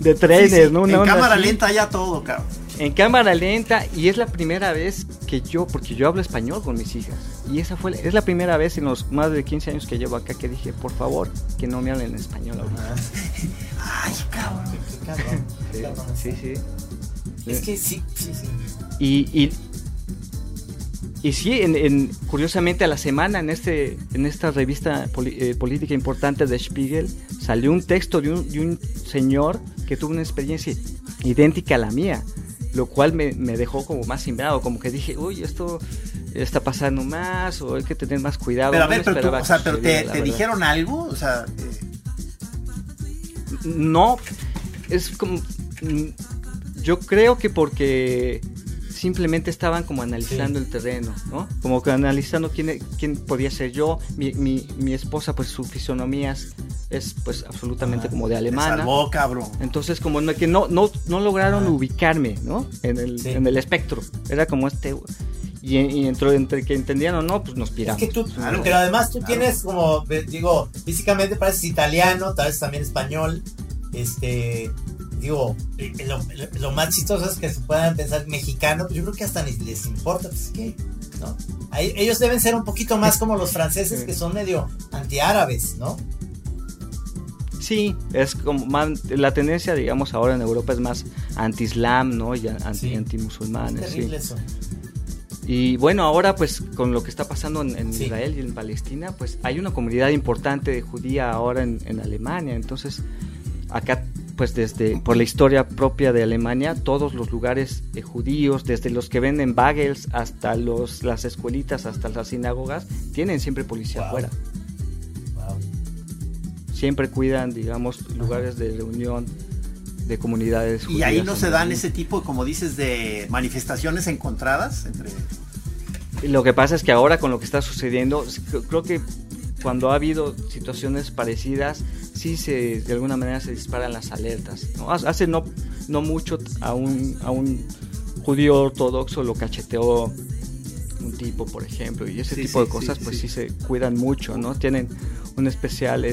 de trenes, ¿no? En cámara lenta ya todo, cabrón. En cámara lenta, y es la primera vez que porque yo hablo español con mis hijas, y es la primera vez en los más de 15 años que llevo acá que dije, por favor, que no me hablen en español ahorita. Ay, cabrón, qué cabrón. Sí. Es que sí. Y sí, curiosamente a la semana en esta revista política importante de Spiegel salió un texto de un señor que tuvo una experiencia idéntica a la mía, lo cual me dejó como más cimbrado, como que dije, uy, esto está pasando más, o hay que tener más cuidado. Pero a ver, pero tú, o sea, pero ¿te dijeron algo? O sea, no, es como, yo creo que porque simplemente estaban como analizando el terreno, ¿no? Como que analizando quién podía ser yo, mi esposa, pues su fisonomía es pues absolutamente como de alemana. Me salvó, cabrón. Entonces como que no lograron ubicarme, ¿no? En el espectro. Era como y entre que entendían o no, pues nos piramos. Es que pero además tú tienes como, digo, físicamente pareces italiano, tal vez también español, digo, lo más chistoso es que se puedan pensar mexicano, yo creo que hasta les importa, pues qué, ¿no? Ellos deben ser un poquito más como los franceses, que son medio antiárabes, ¿no? Sí, es como más, la tendencia, digamos, ahora en Europa es más anti-islam, ¿no? Y anti-musulmanes. Es terrible eso. Y bueno, ahora pues con lo que está pasando en Israel y en Palestina, pues hay una comunidad importante de judía ahora en Alemania, entonces acá pues por la historia propia de Alemania, todos los lugares judíos, desde los que venden bagels hasta las escuelitas, hasta las sinagogas, tienen siempre policía afuera. Wow. Siempre cuidan, digamos, lugares de reunión de comunidades judías. ¿Y ahí no se dan ese tipo, como dices, de manifestaciones encontradas? Lo que pasa es que ahora con lo que está sucediendo, creo que cuando ha habido situaciones parecidas, sí de alguna manera se disparan las alertas, ¿no? Hace no mucho a un judío ortodoxo lo cacheteó un tipo, por ejemplo, y ese tipo de cosas, pues sí se cuidan mucho, ¿no? Tienen un especial,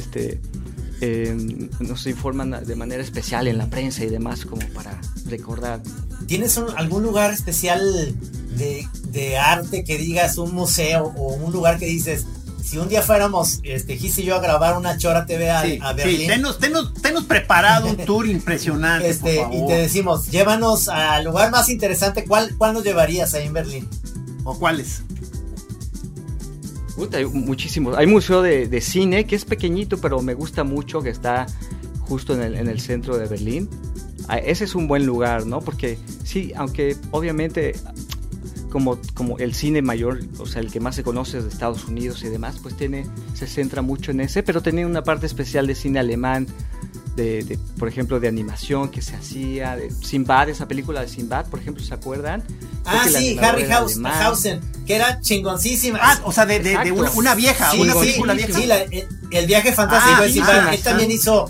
nos informan de manera especial en la prensa y demás, como para recordar. ¿Tienes algún lugar especial de arte que digas, un museo o un lugar que dices, si un día fuéramos, Gis y yo, a grabar una Chora TV a Berlín? Sí, tenos preparado un tour impresionante, por favor. Y te decimos, llévanos al lugar más interesante. ¿Cuál nos llevarías ahí en Berlín? ¿O cuáles? Hay muchísimos. Hay un museo de cine que es pequeñito, pero me gusta mucho, que está justo en el centro de Berlín. Ese es un buen lugar, ¿no? Porque sí, aunque obviamente... Como el cine mayor, o sea, el que más se conoce es de Estados Unidos y demás, pues se centra mucho en ese, pero tenía una parte especial de cine alemán, de por ejemplo, de animación que se hacía, de Sinbad, esa película de Sinbad, por ejemplo, ¿se acuerdan? Sí, Harryhausen, que era chingoncísima. O sea, de una vieja, sí, una película vieja. Sí, el viaje fantástico de Sinbad. Él también hizo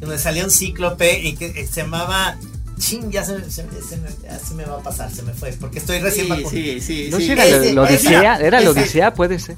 donde salía un cíclope y que se llamaba... Chin, ya así me va a pasar, se me fue, porque estoy recién vacunado. No sé si era la Odisea, puede ser.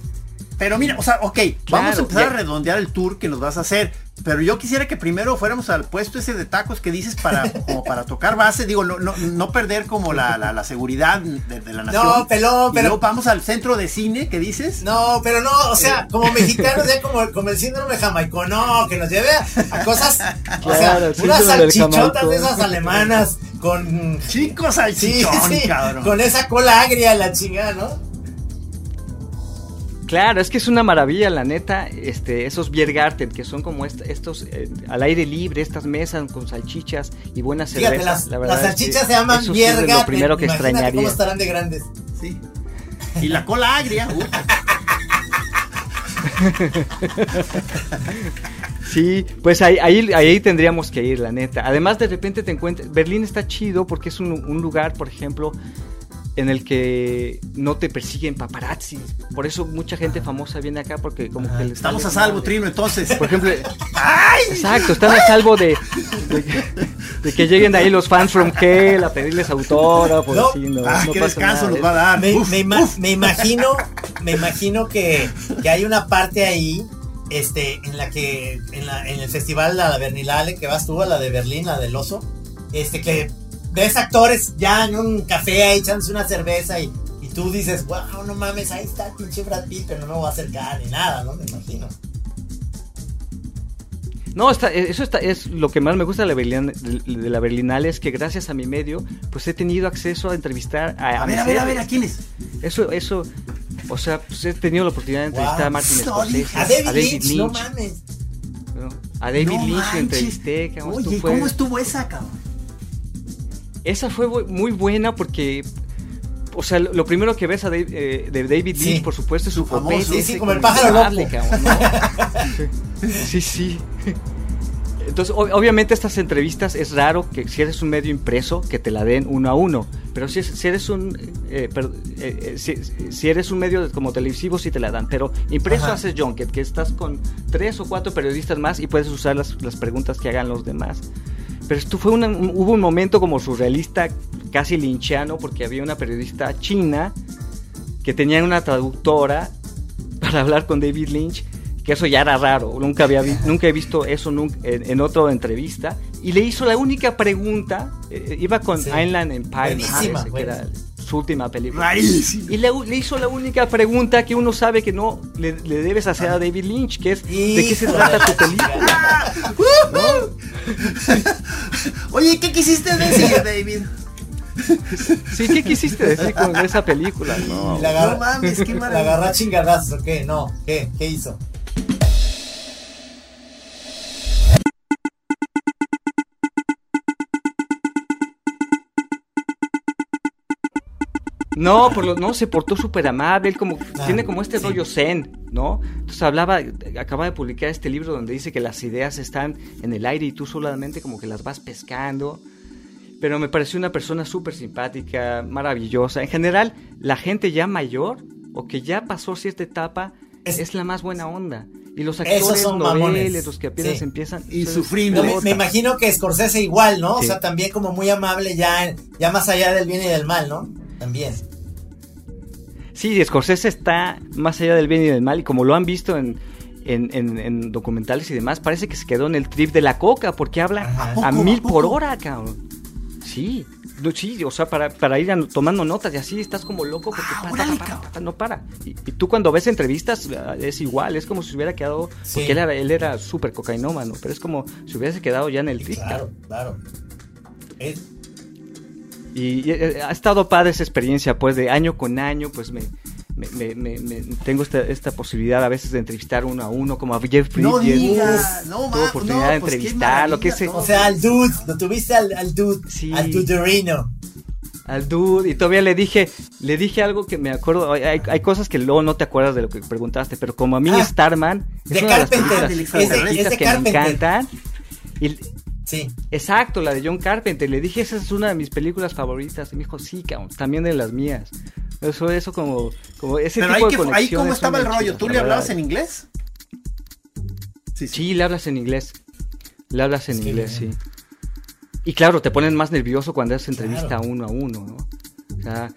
Pero mira, o sea, ok, claro, vamos a empezar a redondear el tour que nos vas a hacer, pero yo quisiera que primero fuéramos al puesto ese de tacos que dices para tocar base, digo, no perder como la seguridad de la nación. No, pero luego vamos al centro de cine, ¿qué dices? No, pero no, o sea, como mexicanos, ya como el síndrome jamaico, no, que nos lleve a cosas, claro, o sea, unas salchichotas de esas alemanas, con... Chicos salchichón, cabrón. Con esa cola agria, la chingada, ¿no? Claro, es que es una maravilla, la neta, esos Biergarten, que son como estos al aire libre, estas mesas con salchichas y buenas cervezas. Fíjate, las salchichas se llaman Biergarten, lo primero que extrañaría. ¿Cómo estarán de grandes? Sí. Y la cola agria. Sí, pues ahí tendríamos que ir, la neta. Además, de repente te encuentras, Berlín está chido porque es un lugar, por ejemplo, en el que no te persiguen paparazzis. Por eso mucha gente famosa viene acá, porque como que les estamos a salvo, Trino, entonces. Por ejemplo, ¡ay! Exacto, están a salvo de que lleguen de ahí los fans from Hell a pedirles autógrafos. No, así, no qué descanso nada. Nos va a dar. Me imagino que hay una parte ahí en la que en el festival la Berlinale que vas tú, a la de Berlín, la del oso, que ves actores ya en un café ahí echándose una cerveza y tú dices, wow, no mames, ahí está el pinche Brad Pitt, pero no me voy a acercar ni nada, ¿no? Me imagino. No, es lo que más me gusta de la Berlinale, es que gracias a mi medio, pues he tenido acceso a entrevistar a ver, ¿a quién es? Eso, o sea, pues he tenido la oportunidad de entrevistar a Martin Scorsese, a David Lynch, no mames. A David Lynch lo entrevisté. Oye, ¿cómo estuvo esa, cabrón? Esa fue muy buena porque, o sea, lo primero que ves de David Lynch, por supuesto, es su papel. Sí, como el pájaro loco. Cabrón, ¿no? Sí. Entonces, obviamente estas entrevistas es raro que si eres un medio impreso que te la den uno a uno, pero si eres un medio como televisivo sí te la dan, pero impreso haces junket, que estás con 3 o 4 periodistas más y puedes usar las preguntas que hagan los demás. Pero esto fue hubo un momento como surrealista, casi linchiano, porque había una periodista china que tenía una traductora para hablar con David Lynch, que eso ya era raro, nunca he visto eso en otra entrevista, y le hizo la única pregunta, iba con Inland Empire, que era su última película, rarísimo. Y le hizo la única pregunta que uno sabe que no le debes hacer a David Lynch, que es, ¿de qué se trata tu película? ¿No? Oye, ¿qué quisiste decir, David? Sí, ¿qué quisiste decir con esa película? No, no mames, qué maravilla. ¿La agarró chingadazos o qué? No, ¿qué hizo? No, se portó súper amable, él como tiene como este rollo zen, ¿no? Entonces acaba de publicar este libro donde dice que las ideas están en el aire y tú solamente como que las vas pescando, pero me pareció una persona súper simpática, maravillosa. En general, la gente ya mayor o que ya pasó cierta etapa es la más buena onda. Y los actores noveles, los que apenas empiezan y sufrimos. Me imagino que Scorsese igual, ¿no? Sí. O sea, también como muy amable ya más allá del bien y del mal, ¿no? también. Sí, Scorsese está más allá del bien y del mal, y como lo han visto en documentales y demás, parece que se quedó en el trip de la coca, porque habla a 1000 por hora, cabrón. Sí, no, sí, o sea, para ir tomando notas y así estás como loco porque no para. Y tú cuando ves entrevistas es igual, es como si hubiera quedado, sí, porque él era súper cocainómano, pero es como si hubiese quedado ya en el trip. Claro. Y ha estado padre esa experiencia, pues de año con año, pues me tengo esta posibilidad a veces de entrevistar uno a uno, como a Jeff Bridges. Tuve oportunidad de entrevistarlo, lo que es. O sea, al dude, lo tuviste al dude, sí, al duderino. Al dude, y todavía le dije algo que me acuerdo, hay cosas que luego no te acuerdas de lo que preguntaste, pero como a mí Starman, es una de las películas que me encantan. Y sí. Exacto, la de John Carpenter. Le dije, esa es una de mis películas favoritas. Y me dijo, sí, cabrón, también de las mías. Eso como ese pero tipo de conexión. Pero ahí cómo estaba el rollo. ¿Tú le hablabas en inglés? Sí, le hablas en inglés. Sí. Y claro, te ponen más nervioso cuando haces entrevista uno a uno, ¿no? O sea,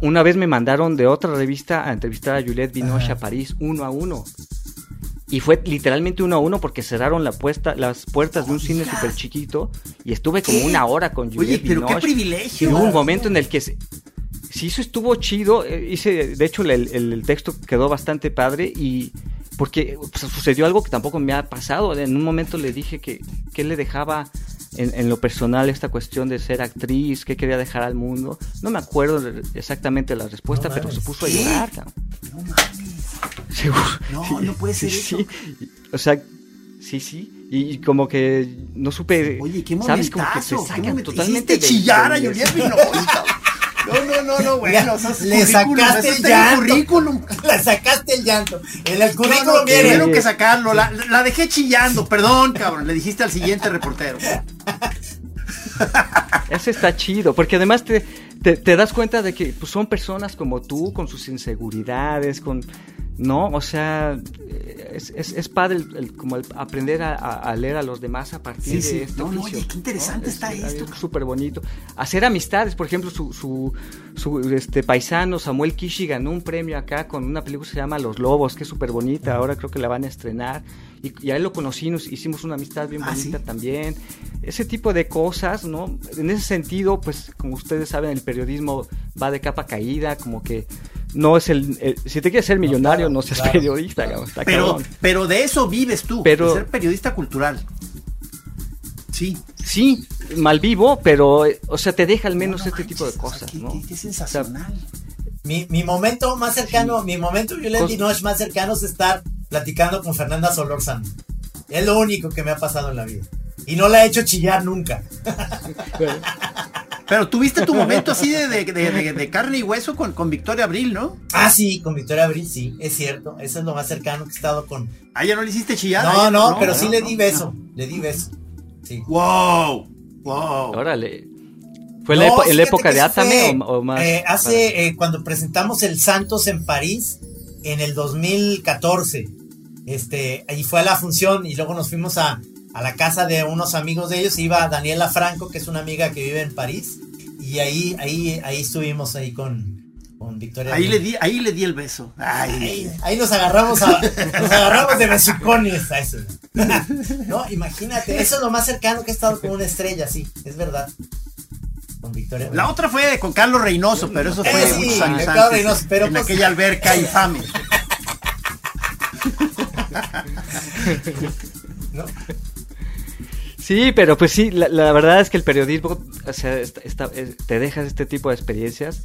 una vez me mandaron de otra revista a entrevistar a Juliette Binoche a París, uno a uno. Y fue literalmente uno a uno porque cerraron las puertas de un cine súper chiquito y estuve como una hora con Juliette Binoche. Oye, pero qué privilegio. Y hubo un momento en el que... Sí, eso estuvo chido. De hecho, el texto quedó bastante padre y... Porque sucedió algo que tampoco me ha pasado. En un momento le dije que le dejaba en lo personal esta cuestión de ser actriz, que quería dejar al mundo. No me acuerdo exactamente la respuesta, pero se puso a llorar. No mames. Seguro. No puede ser eso. O sea, sí. Y como que no supe. Oye, qué momentazo. ¿Sabes? Como que se sacan totalmente. Hiciste chillar a Juliette Binoche. No, bueno. Le sacaste el llanto. En el currículum tuvieron que sacarlo. La dejé chillando, perdón, cabrón. Le dijiste al siguiente reportero. Ese está chido, porque además te das cuenta de que pues, son personas como tú, con sus inseguridades, con... No, o sea, es padre como el aprender a leer a los demás a partir de esto. Oye, qué interesante está esto. Súper bonito. Hacer amistades, por ejemplo, su paisano Samuel Kishi ganó un premio acá con una película que se llama Los Lobos, que es súper bonita. Ahora creo que la van a estrenar. Y a él lo conocí, nos hicimos una amistad bien bonita también. Ese tipo de cosas, ¿no? En ese sentido, pues, como ustedes saben, el periodismo va de capa caída, como que no es si te quieres ser millonario, no seas periodista, cabrón. Pero de eso vives tú, de ser periodista cultural. Sí, mal vivo, pero, o sea, te deja al menos tipo de cosas, o sea, ¿no? Qué sensacional. O sea, mi momento más cercano, mi momento Juliette Binoche más cercano es estar platicando con Fernanda Solórzano. Es lo único que me ha pasado en la vida. Y no la he hecho chillar nunca. Pero tuviste tu momento así de carne y hueso con Victoria Abril, ¿no? Ah, sí, con Victoria Abril, sí, es cierto. Eso es lo más cercano que he estado con... Ah, ¿ya no le hiciste chillar? No, pero sí le di beso. Le di beso, sí. ¡Wow! Órale. ¿Fue en la época de Atame o más? Cuando presentamos el Santos en París, en el 2014. Ahí fue a la función y luego nos fuimos a la casa de unos amigos de ellos. Iba Daniela Franco, que es una amiga que vive en París, y ahí estuvimos ahí con Victoria. Ahí le di el beso. Ahí nos agarramos de besucones a eso. No, imagínate, eso es lo más cercano que he estado con una estrella, sí, es verdad. Con Victoria. La otra fue con Carlos Reynoso, pero eso fue muchos años antes, Reynoso, pero en aquella alberca infame. ¿No? Sí, pero pues sí, la verdad es que el periodismo, o sea, te dejas este tipo de experiencias,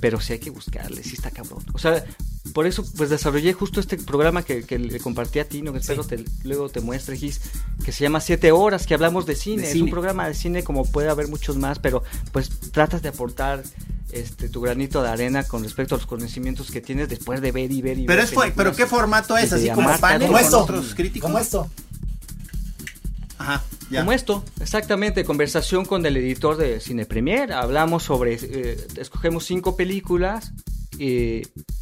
pero sí hay que buscarle, sí está cabrón. O sea, por eso pues desarrollé justo este programa que le compartí a Tino, que espero luego te muestre, Gis, que se llama 7 horas, que hablamos de cine. Es un programa de cine como puede haber muchos más, pero pues tratas de aportar tu granito de arena con respecto a los conocimientos que tienes después de ver. Pero ¿qué formato es? Así como panel con otros críticos. Como esto. Ajá, ya. Como esto, exactamente, conversación con el editor de Cine Premier. Hablamos sobre, escogemos 5 películas y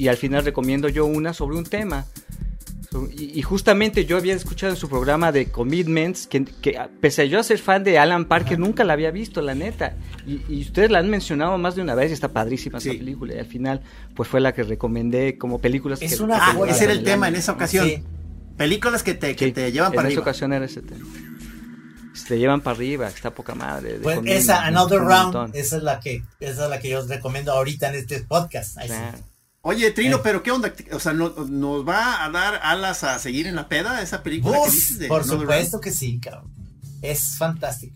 al final recomiendo yo una sobre un tema. Y justamente yo había escuchado en su programa de Commitments que pese a yo ser fan de Alan Parker, nunca la había visto, la neta. Y ustedes la han mencionado más de una vez y está padrísima esa película. Y al final, pues fue la que recomendé como películas. Es que, una que ese era el tema en esa ocasión. Sí. Películas que te llevan para arriba. En esa ocasión era ese tema. Te llevan para arriba, está poca madre. Pues esa, Another Round, esa es la que yo os recomiendo ahorita en este podcast. Ahí claro. Sí. Oye, Trino, pero ¿qué onda? O sea, ¿nos va a dar alas a seguir en la peda esa película que dices de Por supuesto Round? Que sí, cabrón. Es fantástico.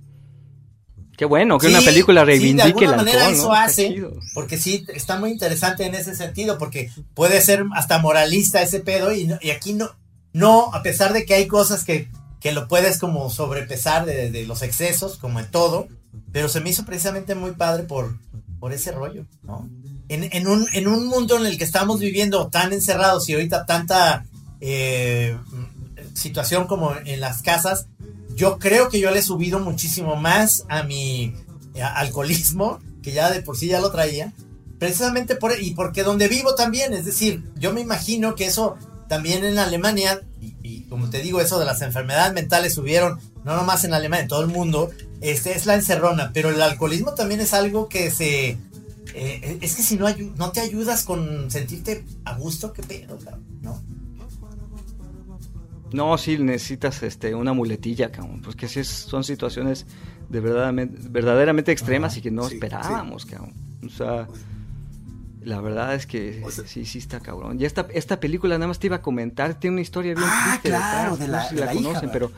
Qué bueno que una película reivindique el alcohol. De alguna manera eso hace, porque sí, está muy interesante en ese sentido, porque puede ser hasta moralista ese pedo, y aquí no, a pesar de que hay cosas que lo puedes como sobrepesar de los excesos, como en todo, pero se me hizo precisamente muy padre por ese rollo, ¿no? En un mundo en el que estamos viviendo tan encerrados y ahorita tanta situación como en las casas, yo creo que yo le he subido muchísimo más a mi alcoholismo, que ya de por sí ya lo traía, precisamente porque donde vivo también, es decir, yo me imagino que eso también en Alemania, y como te digo, eso de las enfermedades mentales subieron, no nomás en Alemania, en todo el mundo, es la encerrona, pero el alcoholismo también es algo que se... es que si no te ayudas con sentirte a gusto, qué pedo, ¿no? No, sí necesitas una muletilla, cabrón, pues que sí son situaciones de verdaderamente extremas. Ajá, y que no esperábamos, cabrón. O sea, la verdad es que sí está cabrón. Y esta película, nada más te iba a comentar, tiene una historia bien triste. Claro, de la, no sé si la conocen, hija, pero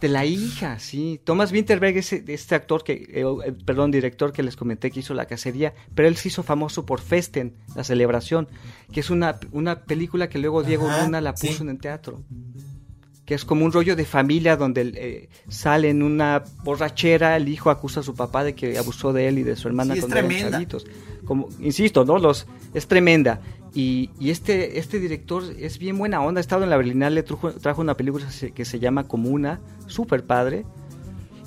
de la hija, sí. Thomas Winterberg es este actor director que les comenté que hizo La Cacería, pero él se hizo famoso por Festen, La Celebración, que es una película que luego Diego Luna la puso en el teatro, que es como un rollo de familia donde sale en una borrachera, el hijo acusa a su papá de que abusó de él y de su hermana cuando eran chavitos. Como, insisto, ¿no? Es tremenda. Y este director es bien buena onda, ha estado en la Berlinale, trajo una película que se llama Comuna, súper padre,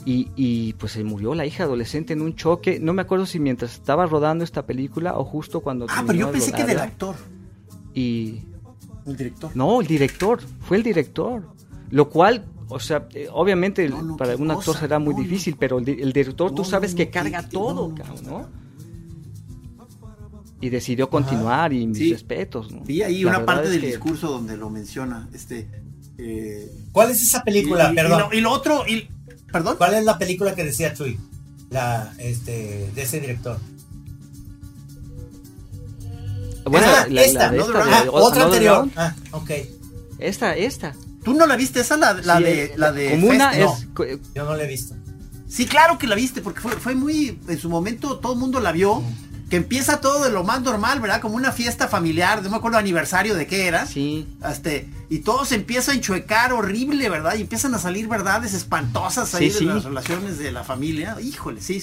y pues se murió la hija adolescente en un choque, no me acuerdo si mientras estaba rodando esta película o justo cuando terminó pero yo pensé que del actor. Y... ¿El director? No, el director, fue el director, lo cual... O sea, obviamente para un actor será muy difícil, pero el director tú sabes que carga todo, cabrón, ¿no? Y decidió continuar, y mis respetos, ¿no? Sí, ahí una parte del discurso donde lo menciona, ¿Cuál es esa película? Perdón. Y lo otro, ¿perdón? ¿Cuál es la película que decía Chuy? De ese director. Bueno, otra anterior. Ah, ok. Esta. ¿Tú no la viste esa? La de Comuna es... No, yo no la he visto. Sí, claro que la viste, porque fue muy... En su momento todo el mundo la vio, que empieza todo de lo más normal, ¿verdad? Como una fiesta familiar, no me acuerdo aniversario de qué era. Sí. Y todo se empieza a enchuecar horrible, ¿verdad? Y empiezan a salir verdades espantosas ahí de las relaciones de la familia. Híjole, sí.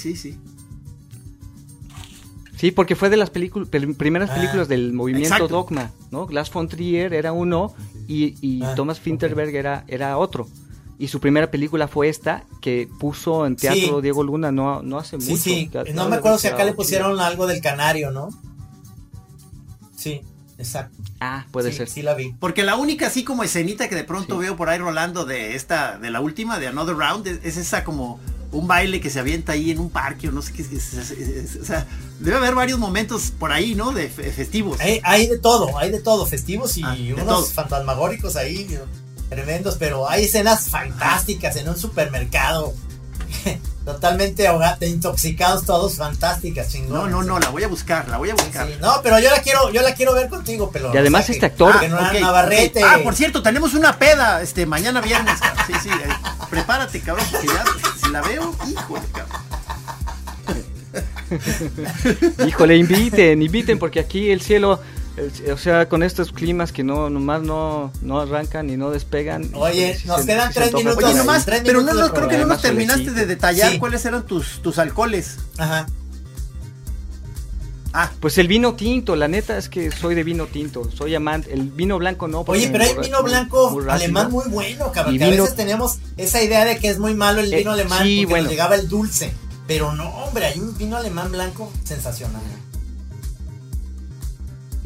Sí, porque fue de las primeras películas del movimiento Dogma, ¿no? Lars von Trier era uno y Thomas Vinterberg era otro. Y su primera película fue esta que puso en teatro Diego Luna no hace mucho. Sí, no me acuerdo si acá le pusieron algo del canario, ¿no? Sí, exacto. Ah, puede ser. Sí la vi. Porque la única así como escenita que de pronto veo por ahí rolando de la última, de Another Round, es esa como... un baile que se avienta ahí en un parque o no sé qué, o sea, debe haber varios momentos por ahí, ¿no? De festivos. Hay de todo, festivos y unos fantasmagóricos ahí, tremendos, pero hay escenas fantásticas en un supermercado, totalmente intoxicados todos, fantásticas, chingones. No, la voy a buscar. Sí, no, pero yo la quiero ver contigo, pelón. Y además este actor. Navarrete. Okay. Ah, por cierto, tenemos una peda, mañana viernes. Sí, prepárate, cabrón, porque ya si la veo, híjole, cabrón. Híjole, inviten, porque aquí el cielo, o sea, con estos climas que nomás no arrancan y no despegan. Oye, nos quedan 3 minutos. Oye, nomás, 3 minutos, pero creo que no nos terminaste de detallar cuáles eran tus alcoholes. Ajá. Ah, pues el vino tinto, la neta es que soy de vino tinto, soy amante, el vino blanco no. Oye, pero hay vino blanco muy alemán muy bueno, cabrón, que a veces tenemos esa idea de que es muy malo el vino alemán porque nos llegaba el dulce, pero no, hombre, hay un vino alemán blanco sensacional.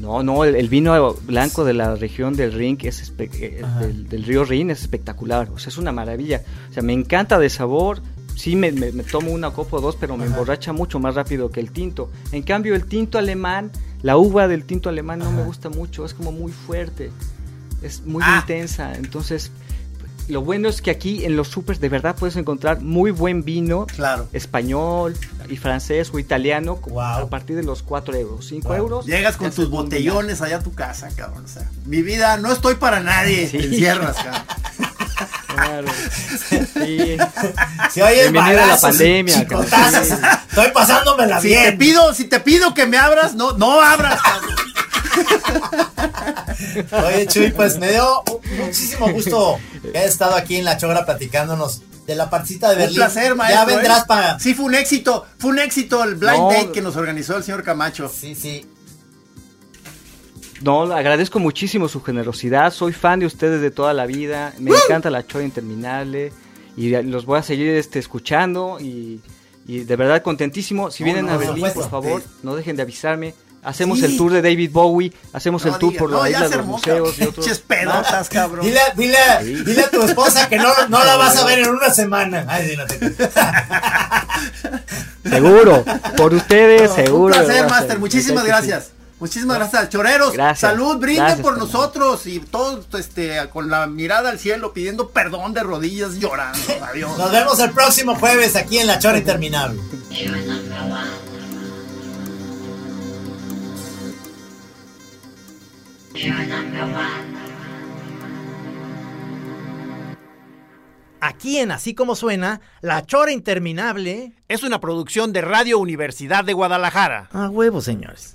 No, el vino blanco de la región del Rin es del río Rin es espectacular, o sea, es una maravilla. O sea, me encanta de sabor. Sí, me tomo una copa o dos, pero me emborracha mucho más rápido que el tinto. En cambio, el tinto alemán, la uva del tinto alemán no me gusta mucho, es como muy fuerte, es muy intensa. Entonces, lo bueno es que aquí en los supers de verdad puedes encontrar muy buen vino, claro, español y francés o italiano, a partir de los 4 euros, 5 euros. Llegas con tus botellones allá a tu casa, cabrón. O sea, mi vida, no estoy para nadie, te encierras, cabrón. Claro. Sí. Si hoy es bienvenido a la pandemia, cabrón. Sí. Estoy pasándomela bien. Si te pido que me abras, no abras, cabrón. Oye, Chuy, pues me dio muchísimo gusto que hayas estado aquí en La Chora platicándonos de la partecita de Berlín. Un placer, maestro. Ya vendrás para... Sí, fue un éxito el blind date que nos organizó el señor Camacho. Sí, sí. No, agradezco muchísimo su generosidad, soy fan de ustedes de toda la vida, me encanta La Chora Interminable y los voy a seguir escuchando y de verdad contentísimo. Si vienen a Berlín, por favor, no dejen de avisarme. Hacemos el tour de David Bowie, hacemos el tour por la isla de los museos y otros. Pelotas, cabrón. Dile a tu esposa que no la vas a ver en una semana. Ay, dile. Seguro, por ustedes, seguro. Un placer, Master, muchísimas gracias. Muchísimas gracias, choreros. Gracias. Salud, brinden gracias, por nosotros y todos con la mirada al cielo pidiendo perdón de rodillas llorando. Adiós. Nos vemos el próximo jueves aquí en La Chora Interminable. Aquí en Así Como Suena, La Chora Interminable es una producción de Radio Universidad de Guadalajara. A huevo, señores.